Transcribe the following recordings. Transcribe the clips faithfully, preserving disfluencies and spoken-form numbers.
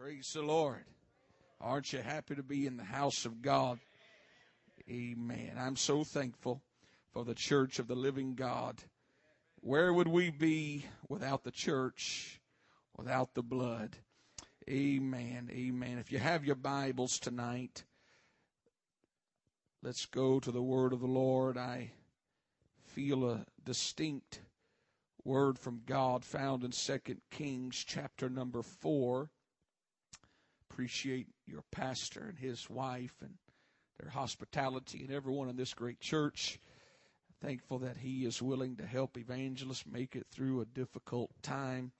Praise the Lord. Aren't you happy to be in the house of God? Amen. I'm so thankful for the church of the living God. Where would we be without the church, without the blood? Amen. Amen. If you have your Bibles tonight, let's go to the word of the Lord. I feel a distinct word from God found in Second Kings chapter number four. Appreciate your pastor and his wife and their hospitality and everyone in this great church. Thankful that he is willing to help evangelists make it through a difficult time.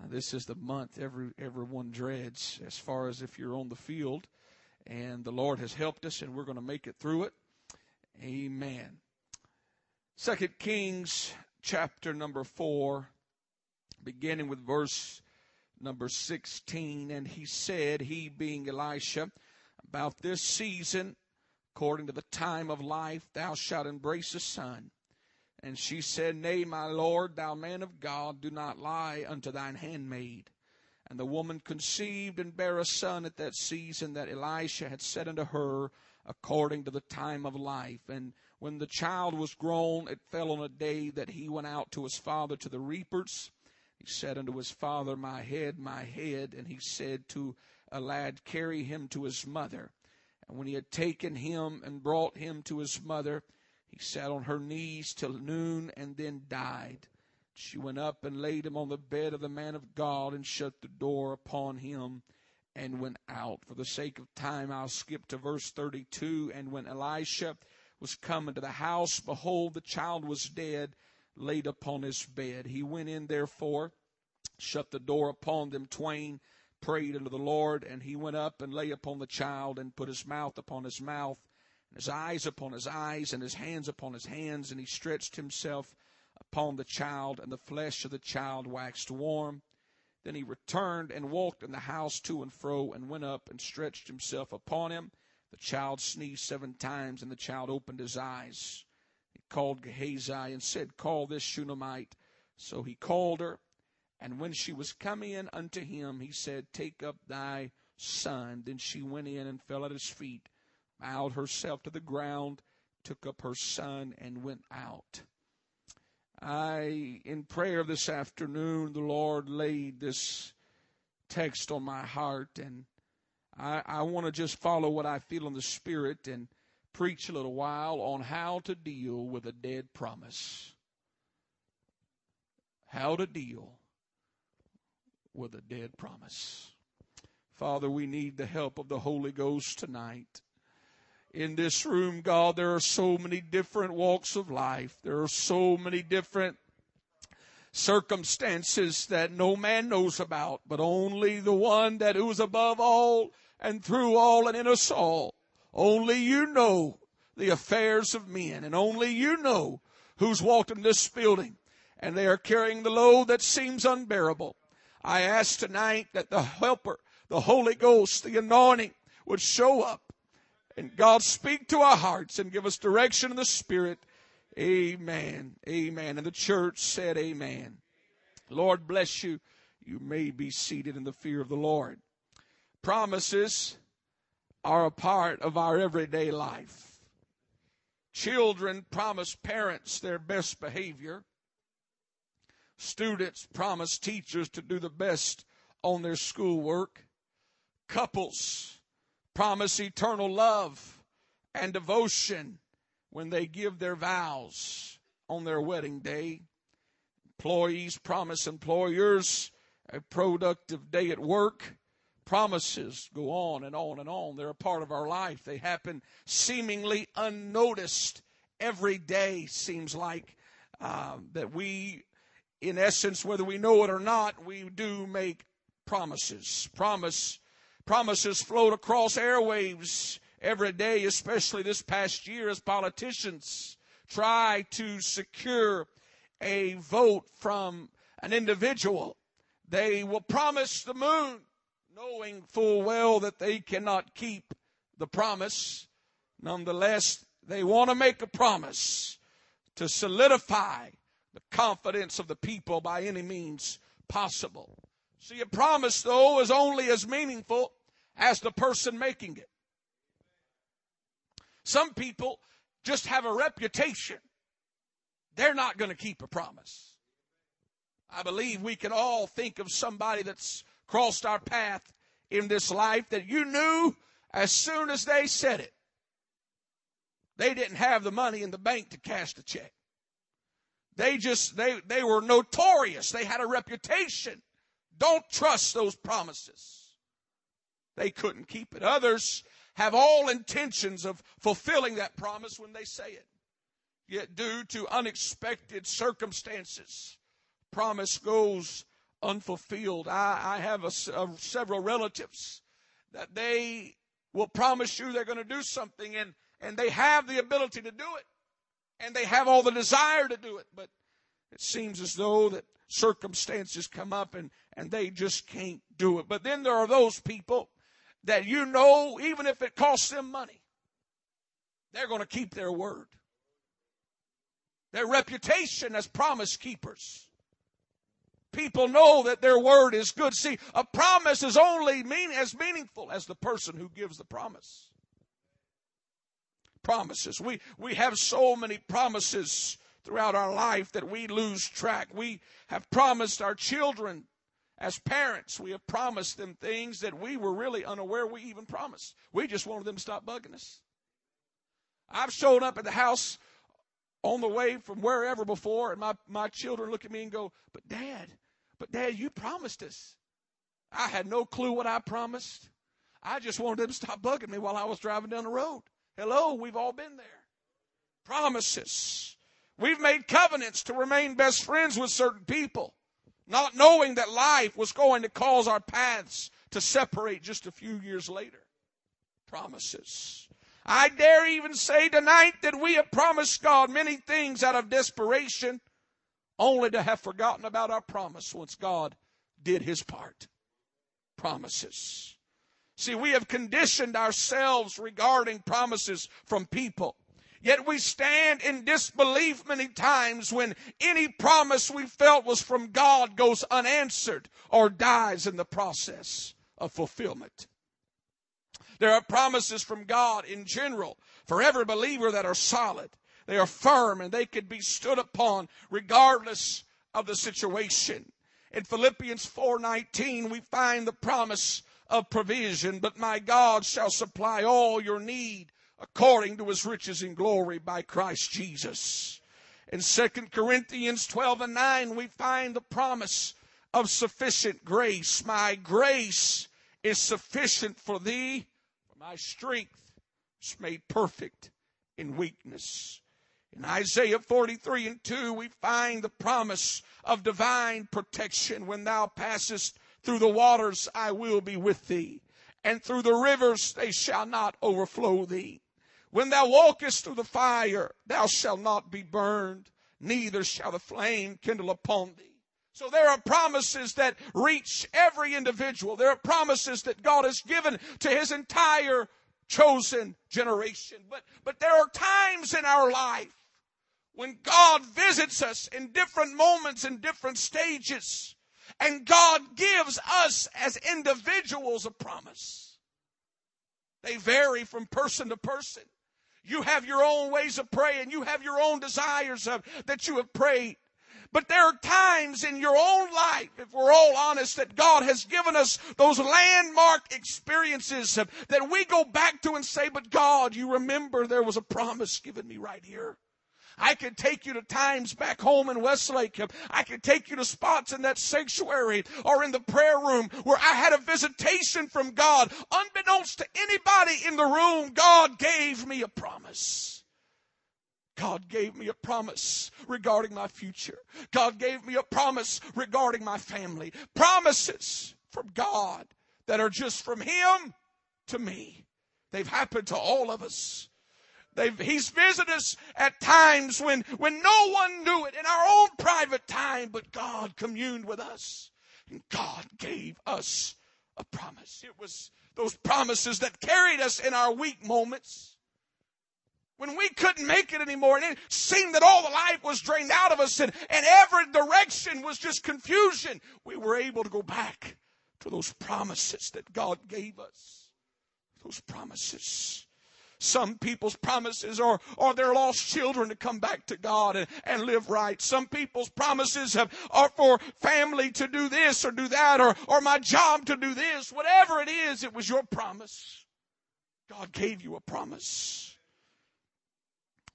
Uh, this is the month every everyone dreads as far as if you're on the field. And the Lord has helped us, and we're going to make it through it. Amen. Second Kings chapter number four, beginning with verse number sixteen. And he said, he being Elisha, about this season, according to the time of life, thou shalt embrace a son. And she said, Nay, my Lord, thou man of God, do not lie unto thine handmaid. And the woman conceived and bare a son at that season that Elisha had said unto her, according to the time of life. And when the child was grown, it fell on a day that he went out to his father to the reapers. He said unto his father, My head, my head. And he said to a lad, Carry him to his mother. And when he had taken him and brought him to his mother, he sat on her knees till noon and then died. She went up and laid him on the bed of the man of God and shut the door upon him and went out. For the sake of time, I'll skip to verse thirty-two. And when Elisha was come into the house, behold, the child was dead, laid upon his bed. He went in, therefore, shut the door upon them twain, prayed unto the Lord, and he went up and lay upon the child and put his mouth upon his mouth, and his eyes upon his eyes, and his hands upon his hands, and he stretched himself upon the child, and the flesh of the child waxed warm. Then he returned and walked in the house to and fro, and went up and stretched himself upon him. The child sneezed seven times, and the child opened his eyes. He called Gehazi and said, Call this Shunammite. So he called her, and when she was come in unto him, he said, Take up thy son. Then she went in and fell at his feet, bowed herself to the ground, took up her son, and went out. I, in prayer this afternoon, the Lord laid this text on my heart, and I, I want to just follow what I feel in the Spirit and preach a little while on how to deal with a dead promise. How to deal with a dead promise. Father, we need the help of the Holy Ghost tonight. In this room, God, there are so many different walks of life. There are so many different circumstances that no man knows about, but only the one that who is above all and through all and in us all. Only you know the affairs of men, and only you know who's walked in this building, and they are carrying the load that seems unbearable. I ask tonight that the helper, the Holy Ghost, the anointing would show up. And God, speak to our hearts and give us direction in the Spirit. Amen. Amen. And the church said amen. Lord bless you. You may be seated in the fear of the Lord. Promises are a part of our everyday life. Children promise parents their best behavior. Students promise teachers to do the best on their schoolwork. Couples promise eternal love and devotion when they give their vows on their wedding day. Employees promise employers a productive day at work. Promises go on and on and on. They're a part of our life. They happen seemingly unnoticed. Every day seems like um, that we, in essence, whether we know it or not, we do make promises. Promise Promises float across airwaves every day, especially this past year as politicians try to secure a vote from an individual. They will promise the moon, knowing full well that they cannot keep the promise. Nonetheless, they want to make a promise to solidify the confidence of the people by any means possible. See, a promise, though, is only as meaningful as the person making it. Some people just have a reputation. They're not going to keep a promise. I believe we can all think of somebody that's crossed our path in this life that you knew as soon as they said it, they didn't have the money in the bank to cash the check. They just, they, they were notorious. They had a reputation. Don't trust those promises. They couldn't keep it. Others have all intentions of fulfilling that promise when they say it. Yet due to unexpected circumstances, promise goes unfulfilled. I, I have a, a, several relatives that they will promise you they're going to do something, and, and they have the ability to do it, and they have all the desire to do it, but it seems as though that circumstances come up and, and they just can't do it. But then there are those people that you know, even if it costs them money, they're going to keep their word. Their reputation as promise keepers. People know that their word is good. See, a promise is only mean, as meaningful as the person who gives the promise. Promises. We, we have so many promises throughout our life that we lose track. We have promised our children as parents. We have promised them things that we were really unaware we even promised. We just wanted them to stop bugging us. I've shown up at the house on the way from wherever before, and my, my children look at me and go, but Dad, but Dad, you promised us. I had no clue what I promised. I just wanted them to stop bugging me while I was driving down the road. Hello, we've all been there. Promises. We've made covenants to remain best friends with certain people, not knowing that life was going to cause our paths to separate just a few years later. Promises. I dare even say tonight that we have promised God many things out of desperation, only to have forgotten about our promise once God did his part. Promises. See, we have conditioned ourselves regarding promises from people. Yet we stand in disbelief many times when any promise we felt was from God goes unanswered or dies in the process of fulfillment. There are promises from God in general for every believer that are solid. They are firm and they can be stood upon regardless of the situation. In Philippians four nineteen, we find the promise of provision. But my God shall supply all your need according to his riches in glory by Christ Jesus. In Second Corinthians twelve and nine, we find the promise of sufficient grace. My grace is sufficient for thee. My strength is made perfect in weakness. In Isaiah forty-three and two, we find the promise of divine protection. When thou passest through the waters, I will be with thee. And through the rivers, they shall not overflow thee. When thou walkest through the fire, thou shalt not be burned, neither shall the flame kindle upon thee. So there are promises that reach every individual. There are promises that God has given to his entire chosen generation. But, but there are times in our life when God visits us in different moments, in different stages, and God gives us as individuals a promise. They vary from person to person. You have your own ways of praying. You have your own desires of, that you have prayed. But there are times in your own life, if we're all honest, that God has given us those landmark experiences that we go back to and say, but God, you remember there was a promise given me right here. I can take you to times back home in Westlake. I can take you to spots in that sanctuary or in the prayer room where I had a visitation from God. Unbeknownst to anybody in the room, God gave me a promise. God gave me a promise regarding my future. God gave me a promise regarding my family. Promises from God that are just from him to me. They've happened to all of us. They've, he's visited us at times when, when no one knew it, in our own private time, but God communed with us. And God gave us a promise. It was those promises that carried us in our weak moments. when we couldn't make it anymore, and it seemed that all the life was drained out of us, and, and every direction was just confusion, we were able to go back to those promises that God gave us. Those promises. Some people's promises are, are their lost children to come back to God and, and live right. Some people's promises have, are for family to do this or do that, or, or my job to do this. Whatever it is, it was your promise. God gave you a promise.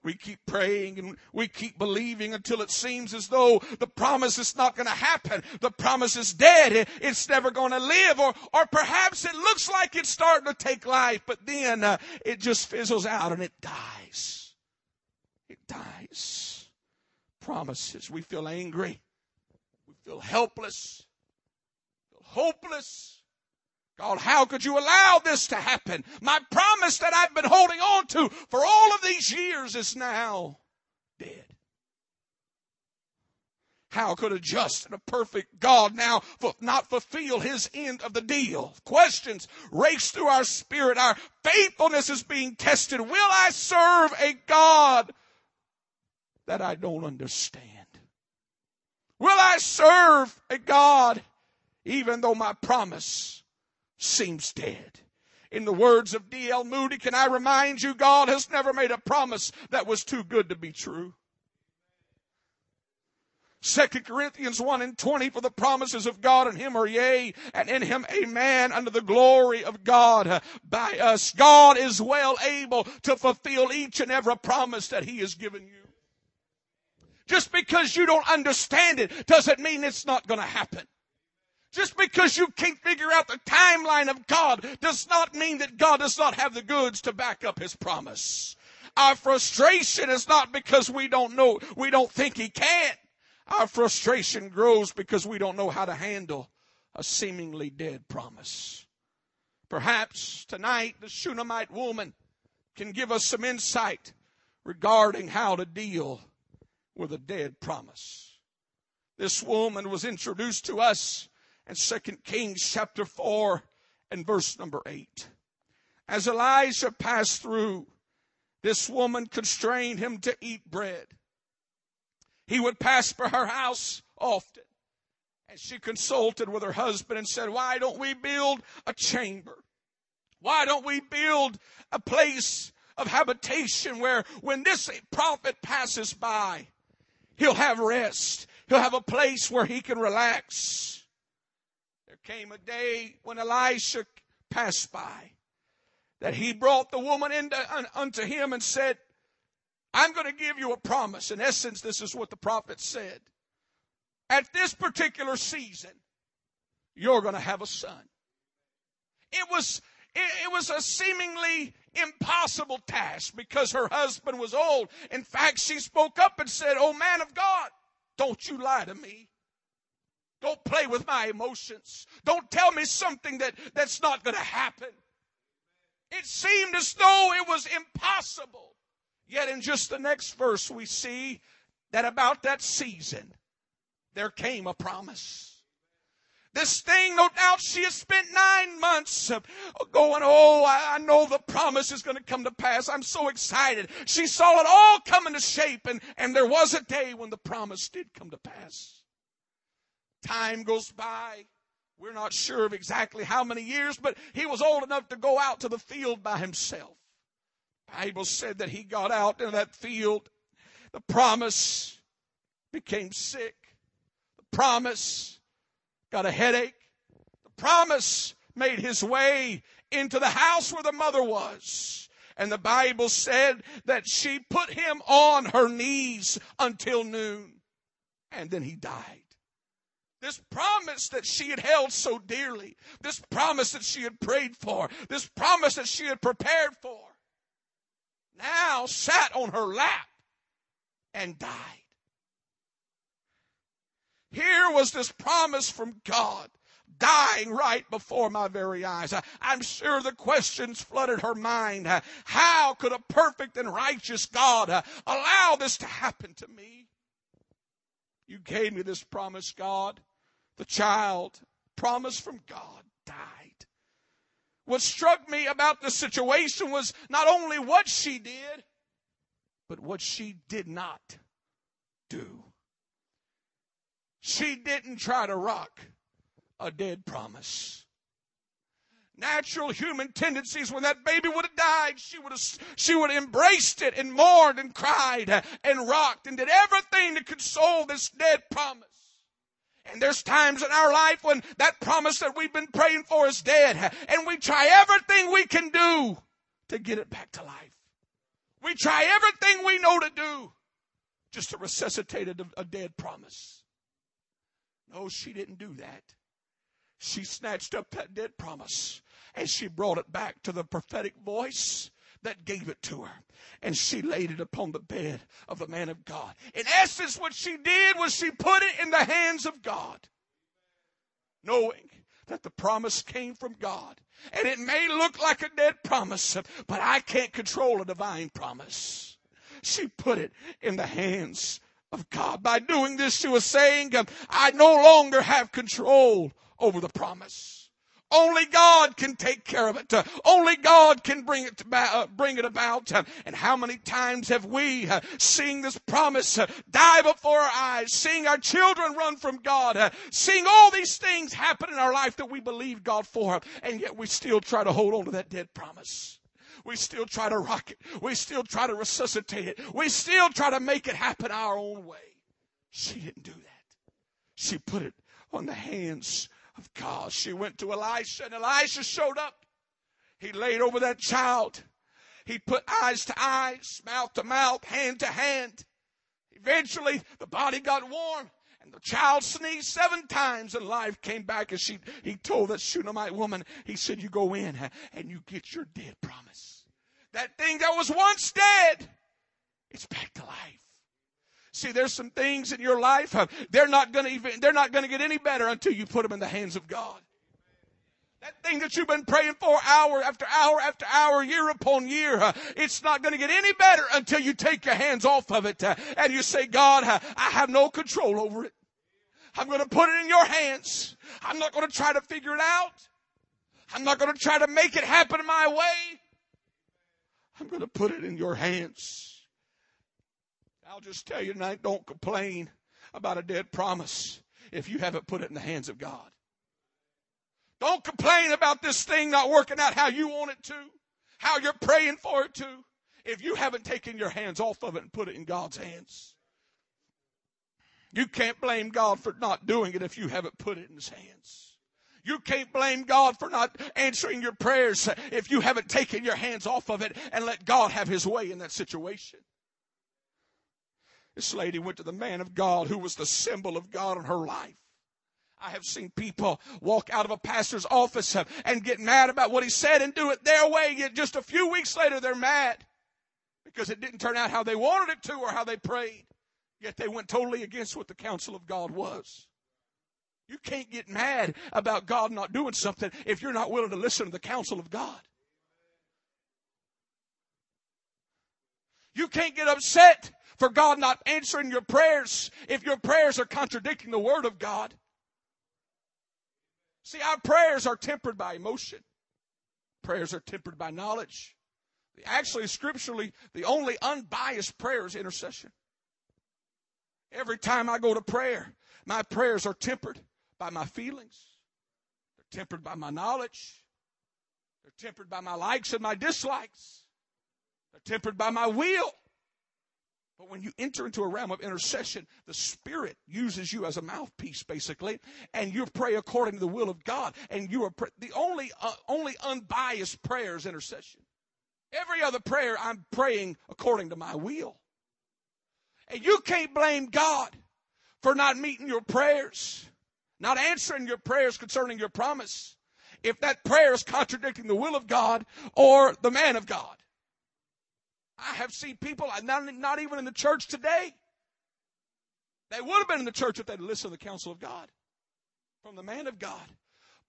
We keep praying and we keep believing until it seems as though the promise is not going to happen. The promise is dead. It's never going to live. Or, or perhaps it looks like it's starting to take life, but then uh, it just fizzles out and it dies. It dies. Promises. We feel angry. We feel helpless. We feel hopeless. God, how could you allow this to happen? My promise that I've been holding on to for all of these years is now dead. How could a just and a perfect God now not fulfill his end of the deal? Questions race through our spirit. Our faithfulness is being tested. Will I serve a God that I don't understand? Will I serve a God even though my promise seems dead? In the words of D L Moody, can I remind you, God has never made a promise that was too good to be true. Second Corinthians one and twenty, for the promises of God in him are yea, and in him amen, unto the glory of God by us. God is well able to fulfill each and every promise that he has given you. Just because you don't understand it doesn't mean it's not going to happen. Just because you can't figure out the timeline of God does not mean that God does not have the goods to back up his promise. Our frustration is not because we don't know, we don't think he can. Our frustration grows because we don't know how to handle a seemingly dead promise. Perhaps tonight the Shunammite woman can give us some insight regarding how to deal with a dead promise. This woman was introduced to us and Second Kings chapter four and verse number eight. As Elisha passed through, this woman constrained him to eat bread. He would pass by her house often, and she consulted with her husband and said, why don't we build a chamber? Why don't we build a place of habitation where when this prophet passes by, he'll have rest. He'll have a place where he can relax. Came a day when Elisha passed by that he brought the woman into, un, unto him and said, I'm going to give you a promise. In essence, this is what the prophet said. At this particular season, you're going to have a son. It was, it, it was a seemingly impossible task because her husband was old. In fact, she spoke up and said, oh, man of God, don't you lie to me. Don't play with my emotions. Don't tell me something that, that's not going to happen. It seemed as though it was impossible. Yet in just the next verse we see that about that season there came a promise. This thing, no doubt, she has spent nine months going, oh, I know the promise is going to come to pass. I'm so excited. She saw it all come into shape, and, and there was a day when the promise did come to pass. Time goes by. We're not sure of exactly how many years, but he was old enough to go out to the field by himself. The Bible said that he got out into that field. The promise became sick. The promise got a headache. The promise made his way into the house where the mother was. And the Bible said that she put him on her knees until noon, and then he died. This promise that she had held so dearly, this promise that she had prayed for, this promise that she had prepared for, now sat on her lap and died. Here was this promise from God dying right before my very eyes. I, I'm sure the questions flooded her mind. How could a perfect and righteous God allow this to happen to me? You gave me this promise, God. The child, promise from God, died. What struck me about the situation was not only what she did, But what she did not do, she didn't try to rock a dead promise. Natural human tendencies, when that baby would have died, she would have she would have embraced it and mourned and cried and rocked and did everything to console this dead promise. And there's times in our life when that promise that we've been praying for is dead, and we try everything we can do to get it back to life. We try everything we know to do just to resuscitate a, a dead promise. No, she didn't do that. She snatched up that dead promise and she brought it back to the prophetic voice that gave it to her. And she laid it upon the bed of the man of God. In essence, what she did was she put it in the hands of God, knowing that the promise came from God. And it may look like a dead promise, but I can't control a divine promise. She put it in the hands of God. By doing this, she was saying, I no longer have control over the promise. Only God can take care of it. Only God can bring it about, bring it about. And how many times have we seen this promise die before our eyes, seeing our children run from God, seeing all these things happen in our life that we believe God for, and yet we still try to hold on to that dead promise. We still try to rock it. We still try to resuscitate it. We still try to make it happen our own way. She didn't do that. She put it on the hands of God. She went to Elisha, and Elisha showed up. He laid over that child. He put eyes to eyes, mouth to mouth, hand to hand. Eventually, the body got warm, and the child sneezed seven times, and life came back. And she, he told that Shunammite woman, he said, you go in and you get your dead promise. That thing that was once dead, it's back to life. See, there's some things in your life, they're not going to even, they're not going to get any better until you put them in the hands of God. That thing that you've been praying for hour after hour after hour, year upon year, it's not going to get any better until you take your hands off of it and you say, God, I have no control over it. I'm going to put it in your hands. I'm not going to try to figure it out. I'm not going to try to make it happen my way. I'm going to put it in your hands. I'll just tell you tonight, don't complain about a dead promise if you haven't put it in the hands of God. Don't complain about this thing not working out how you want it to, how you're praying for it to, if you haven't taken your hands off of it and put it in God's hands. You can't blame God for not doing it if you haven't put it in His hands. You can't blame God for not answering your prayers if you haven't taken your hands off of it and let God have His way in that situation. This lady went to the man of God who was the symbol of God in her life. I have seen people walk out of a pastor's office and get mad about what he said and do it their way. Yet just a few weeks later, they're mad because it didn't turn out how they wanted it to or how they prayed. Yet they went totally against what the counsel of God was. You can't get mad about God not doing something if you're not willing to listen to the counsel of God. You can't get upset for God not answering your prayers if your prayers are contradicting the Word of God. See, our prayers are tempered by emotion. Prayers are tempered by knowledge. Actually, scripturally, the only unbiased prayer is intercession. Every time I go to prayer, my prayers are tempered by my feelings. They're tempered by my knowledge. They're tempered by my likes and my dislikes. They're tempered by my will. But when you enter into a realm of intercession, the Spirit uses you as a mouthpiece, basically, and you pray according to the will of God. And you are pray- the only uh, only unbiased prayer is intercession. Every other prayer, I'm praying according to my will. And you can't blame God for not meeting your prayers, not answering your prayers concerning your promise, if that prayer is contradicting the will of God or the man of God. I have seen people, not, not even in the church today. They would have been in the church if they'd listened to the counsel of God, from the man of God.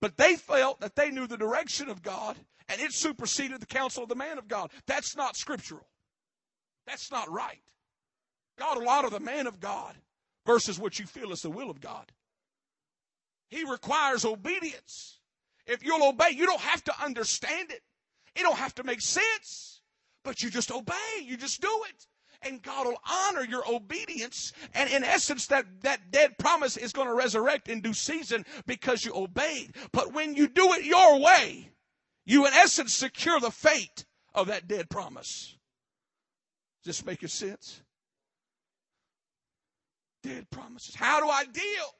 But they felt that they knew the direction of God, and it superseded the counsel of the man of God. That's not scriptural. That's not right. God will honor the man of God versus what you feel is the will of God. He requires obedience. If you'll obey, you don't have to understand it. It don't have to make sense. But you just obey. You just do it. and God will honor your obedience. And in essence, that, that dead promise is going to resurrect in due season because you obeyed. But when you do it your way, you in essence secure the fate of that dead promise. Does this make sense? Dead promises. How do I deal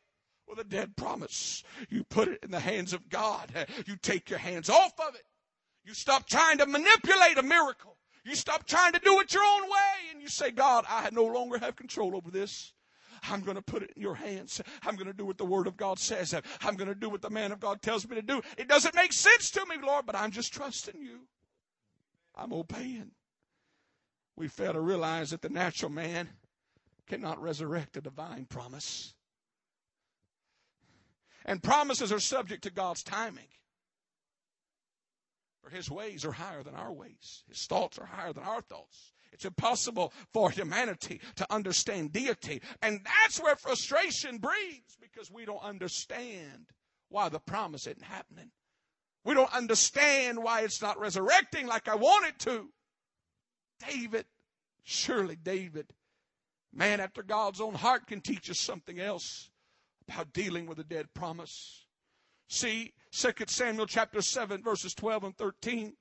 with a dead promise? You put it in the hands of God. You take your hands off of it. You stop trying to manipulate a miracle. You stop trying to do it your own way. And you say, God, I no longer have control over this. I'm going to put it in your hands. I'm going to do what the Word of God says. I'm going to do what the man of God tells me to do. It doesn't make sense to me, Lord, but I'm just trusting you. I'm obeying. We fail to realize that the natural man cannot resurrect a divine promise. And promises are subject to God's timing. For his ways are higher than our ways. His thoughts are higher than our thoughts. It's impossible for humanity to understand deity. And that's where frustration breeds, because we don't understand why the promise isn't happening. We don't understand why it's not resurrecting like I want it to. David, surely David, man after God's own heart, can teach us something else about dealing with a dead promise. See, Second Samuel chapter seven, verses twelve and thirteen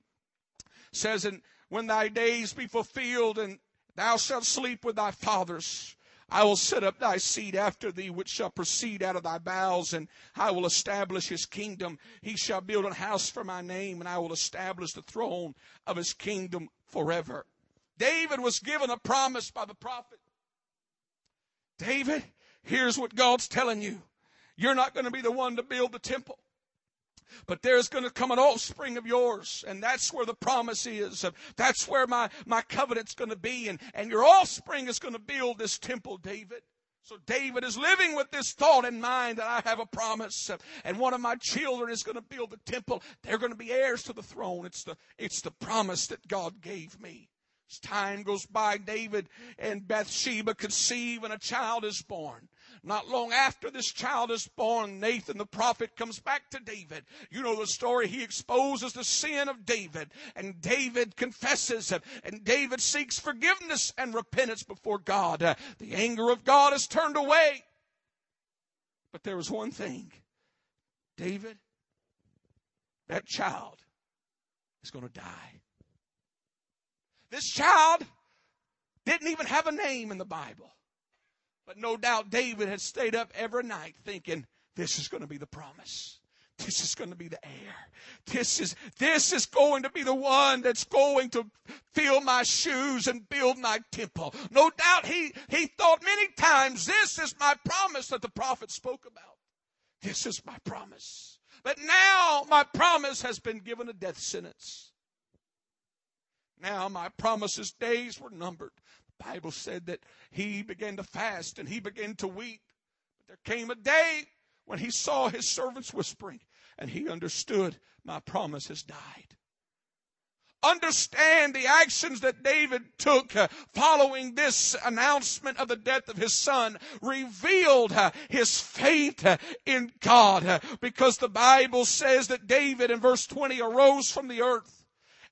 says, And when thy days be fulfilled, and thou shalt sleep with thy fathers, I will set up thy seed after thee, which shall proceed out of thy bowels, and I will establish his kingdom. He shall build an house for my name, and I will establish the throne of his kingdom forever. David was given a promise by the prophet. David, here's what God's telling you. You're not going to be the one to build the temple. But there's going to come an offspring of yours, and that's where the promise is. That's where my, my covenant's going to be, and, and your offspring is going to build this temple, David. So David is living with this thought in mind that I have a promise, and one of my children is going to build the temple. They're going to be heirs to the throne. It's the, it's the promise that God gave me. As time goes by, David and Bathsheba conceive, and a child is born. Not long after this child is born, Nathan the prophet comes back to David. You know the story. He exposes the sin of David, and David confesses, and David seeks forgiveness and repentance before God. The anger of God is turned away. But there was one thing. David, that child is going to die. This child didn't even have a name in the Bible. But no doubt David had stayed up every night thinking, this is going to be the promise. This is going to be the heir. This is, this is going to be the one that's going to fill my shoes and build my temple. No doubt he, he thought many times, this is my promise that the prophet spoke about. This is my promise. But now my promise has been given a death sentence. Now my promise's days were numbered. Bible said that he began to fast and he began to weep. But there came a day when he saw his servants whispering, and he understood, my promise has died. Understand the actions that David took following this announcement of the death of his son revealed his faith in God, because the Bible says that David in verse twenty arose from the earth.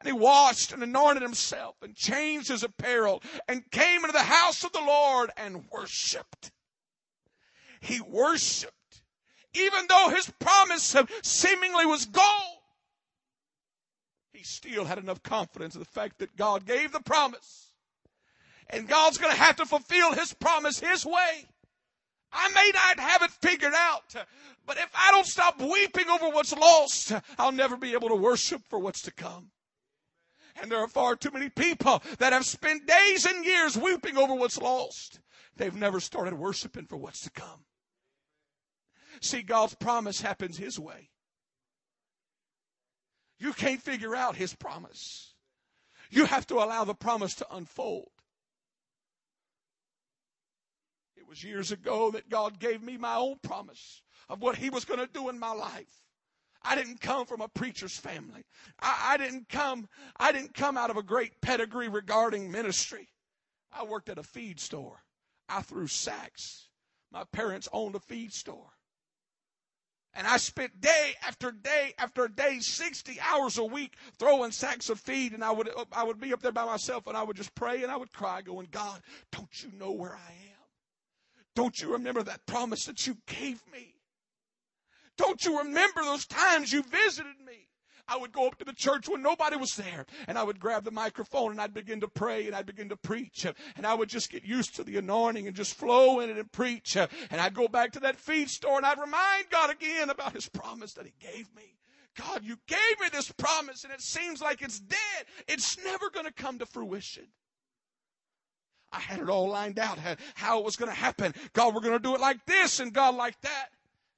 And he washed and anointed himself and changed his apparel and came into the house of the Lord and worshiped. He worshiped. Even though his promise seemingly was gone, he still had enough confidence in the fact that God gave the promise. And God's going to have to fulfill his promise his way. I may not have it figured out, but if I don't stop weeping over what's lost, I'll never be able to worship for what's to come. And there are far too many people that have spent days and years weeping over what's lost. They've never started worshiping for what's to come. See, God's promise happens his way. You can't figure out his promise. You have to allow the promise to unfold. It was years ago that God gave me my own promise of what he was going to do in my life. I didn't come from a preacher's family. I, I didn't come, I didn't come out of a great pedigree regarding ministry. I worked at a feed store. I threw sacks. My parents owned a feed store. And I spent day after day after day, sixty hours a week throwing sacks of feed. And I would, I would be up there by myself and I would just pray and I would cry going, God, don't you know where I am? Don't you remember that promise that you gave me? Don't you remember those times you visited me? I would go up to the church when nobody was there and I would grab the microphone and I'd begin to pray and I'd begin to preach and I would just get used to the anointing and just flow in it and preach. And I'd go back to that feed store and I'd remind God again about his promise that he gave me. God, you gave me this promise and it seems like it's dead. It's never going to come to fruition. I had it all lined out, how it was going to happen. God, we're going to do it like this and God like that.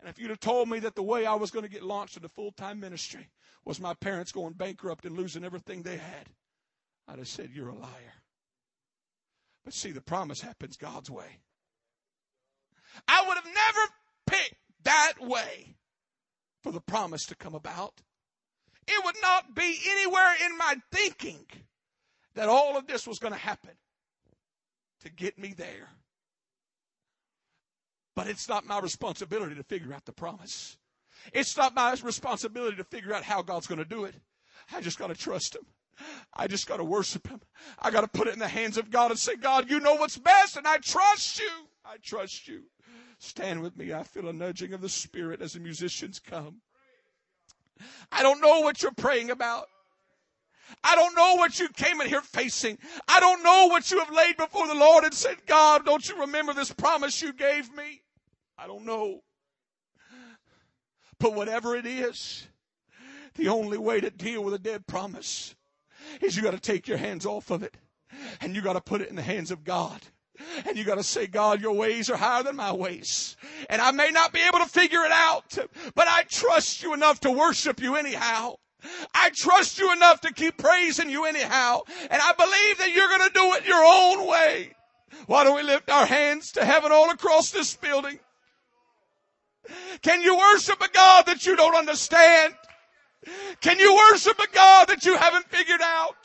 And if you'd have told me that the way I was going to get launched into full-time ministry was my parents going bankrupt and losing everything they had, I'd have said, you're a liar. But see, the promise happens God's way. I would have never picked that way for the promise to come about. It would not be anywhere in my thinking that all of this was going to happen to get me there. But it's not my responsibility to figure out the promise. It's not my responsibility to figure out how God's going to do it. I just got to trust him. I just got to worship him. I got to put it in the hands of God and say, God, you know what's best, and I trust you. I trust you. Stand with me. I feel a nudging of the Spirit as the musicians come. I don't know what you're praying about. I don't know what you came in here facing. I don't know what you have laid before the Lord and said, God, don't you remember this promise you gave me? I don't know. But whatever it is, the only way to deal with a dead promise is you got to take your hands off of it and you got to put it in the hands of God. And you got to say, God, your ways are higher than my ways. And I may not be able to figure it out, but I trust you enough to worship you anyhow. I trust you enough to keep praising you anyhow. And I believe that you're going to do it your own way. Why don't we lift our hands to heaven all across this building? Can you worship a God that you don't understand? Can you worship a God that you haven't figured out?